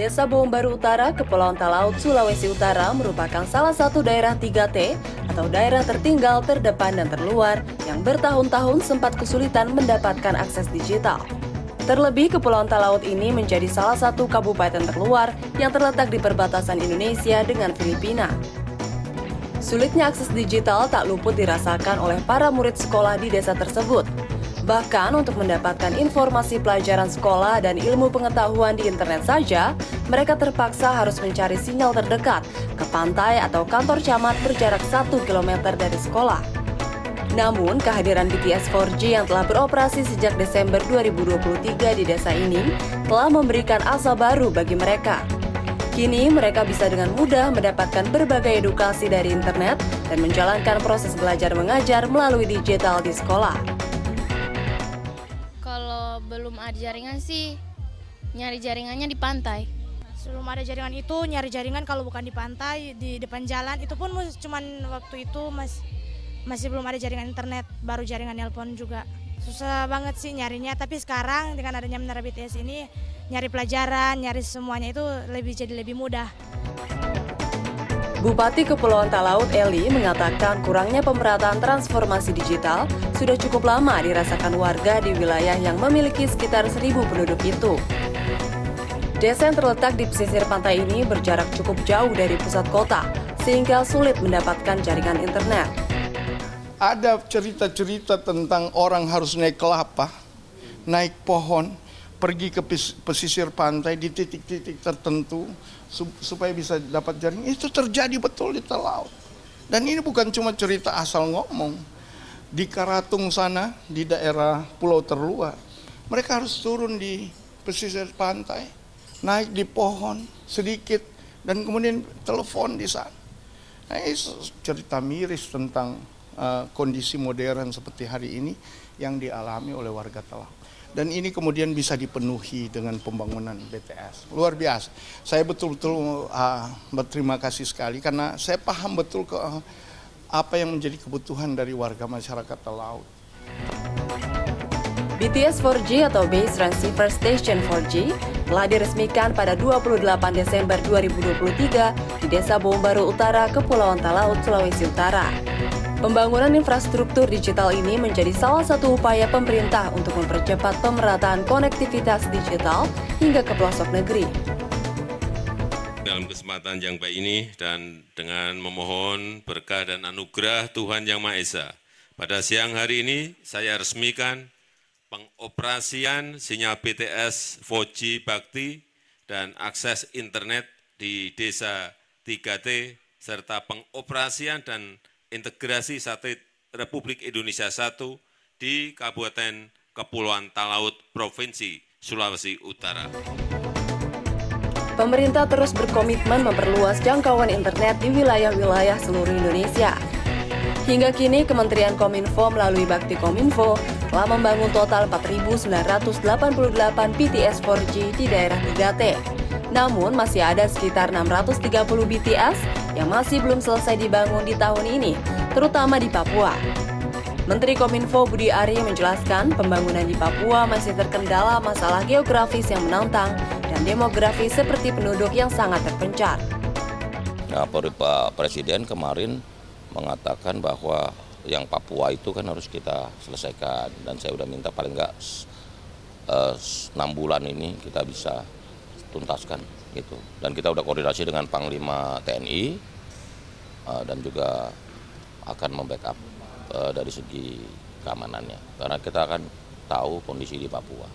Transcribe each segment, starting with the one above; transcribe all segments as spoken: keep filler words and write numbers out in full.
Desa Bowombaru Utara, Kepulauan Talaud, Sulawesi Utara merupakan salah satu daerah tiga T atau daerah tertinggal, terdepan, dan terluar yang bertahun-tahun sempat kesulitan mendapatkan akses digital. Terlebih, Kepulauan Talaud ini menjadi salah satu kabupaten terluar yang terletak di perbatasan Indonesia dengan Filipina. Sulitnya akses digital tak luput dirasakan oleh para murid sekolah di desa tersebut. Bahkan untuk mendapatkan informasi pelajaran sekolah dan ilmu pengetahuan di internet saja, mereka terpaksa harus mencari sinyal terdekat ke pantai atau kantor camat berjarak satu kilometer dari sekolah. Namun, kehadiran B T S empat G yang telah beroperasi sejak Desember dua ribu dua puluh tiga di desa ini telah memberikan asa baru bagi mereka. Kini mereka bisa dengan mudah mendapatkan berbagai edukasi dari internet dan menjalankan proses belajar mengajar melalui digital di sekolah. Kalau belum ada jaringan sih, nyari jaringannya di pantai. Sebelum ada jaringan itu, nyari jaringan kalau bukan di pantai, di depan jalan, itu pun cuman waktu itu mas, masih belum ada jaringan internet, baru jaringan nelpon juga. Susah banget sih nyarinya, tapi sekarang dengan adanya menara B T S ini, nyari pelajaran, nyari semuanya itu lebih jadi lebih mudah. Bupati Kepulauan Talaud, Eli, mengatakan kurangnya pemerataan transformasi digital sudah cukup lama dirasakan warga di wilayah yang memiliki sekitar seribu penduduk itu. Desa yang terletak di pesisir pantai ini berjarak cukup jauh dari pusat kota, sehingga sulit mendapatkan jaringan internet. Ada cerita-cerita tentang orang harus naik kelapa, naik pohon, pergi ke pesisir pantai di titik-titik tertentu supaya bisa dapat jaringan. Itu terjadi betul di Telau. Dan ini bukan cuma cerita asal ngomong. Di Karatung sana, di daerah pulau terluar, mereka harus turun di pesisir pantai, naik di pohon sedikit, dan kemudian telepon di sana. Nah, ini cerita miris tentang uh, kondisi modern seperti hari ini yang dialami oleh warga Telau. Dan ini kemudian bisa dipenuhi dengan pembangunan B T S. Luar biasa. Saya betul-betul uh, berterima kasih sekali karena saya paham betul ke, uh, apa yang menjadi kebutuhan dari warga masyarakat Talaud. B T S empat G atau Base Transceiver Station empat G telah diresmikan pada dua puluh delapan Desember dua ribu dua puluh tiga di Desa Bowombaru Utara, Kepulauan Talaud, Sulawesi Utara. Pembangunan infrastruktur digital ini menjadi salah satu upaya pemerintah untuk mempercepat pemerataan konektivitas digital hingga ke pelosok negeri. Dalam kesempatan yang baik ini dan dengan memohon berkah dan anugerah Tuhan Yang Maha Esa, pada siang hari ini saya resmikan pengoperasian sinyal B T S empat G Bakti dan akses internet di desa tiga T serta pengoperasian dan integrasi Satelit Republik Indonesia I di Kabupaten Kepulauan Talaud, Provinsi Sulawesi Utara. Pemerintah terus berkomitmen memperluas jangkauan internet di wilayah-wilayah seluruh Indonesia. Hingga kini, Kementerian Kominfo melalui Bakti Kominfo telah membangun total empat ribu sembilan ratus delapan puluh delapan B T S empat G di daerah tiga T. Namun, masih ada sekitar enam ratus tiga puluh B T S yang masih belum selesai dibangun di tahun ini, terutama di Papua. Menteri Kominfo Budi Ari menjelaskan pembangunan di Papua masih terkendala masalah geografis yang menantang dan demografi seperti penduduk yang sangat terpencar. Nah, Pak Presiden kemarin mengatakan bahwa yang Papua itu kan harus kita selesaikan, dan saya sudah minta paling nggak enam bulan ini kita bisa tuntaskan gitu. Dan kita udah koordinasi dengan Panglima T N I uh, dan juga akan membackup uh, dari segi keamanannya karena kita akan tahu kondisi di Papua.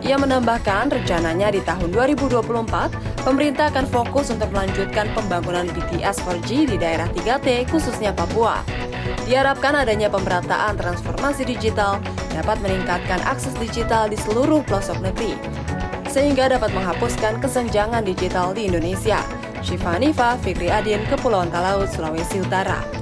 Ia menambahkan rencananya di tahun dua ribu dua puluh empat pemerintah akan fokus untuk melanjutkan pembangunan B T S empat G di daerah tiga T khususnya Papua. Diharapkan adanya pemerataan transformasi digital dapat meningkatkan akses digital di seluruh pelosok negeri, sehingga dapat menghapuskan kesenjangan digital di Indonesia. Shifanifa, Fikri Adin, Kepulauan Talaud, Sulawesi Utara.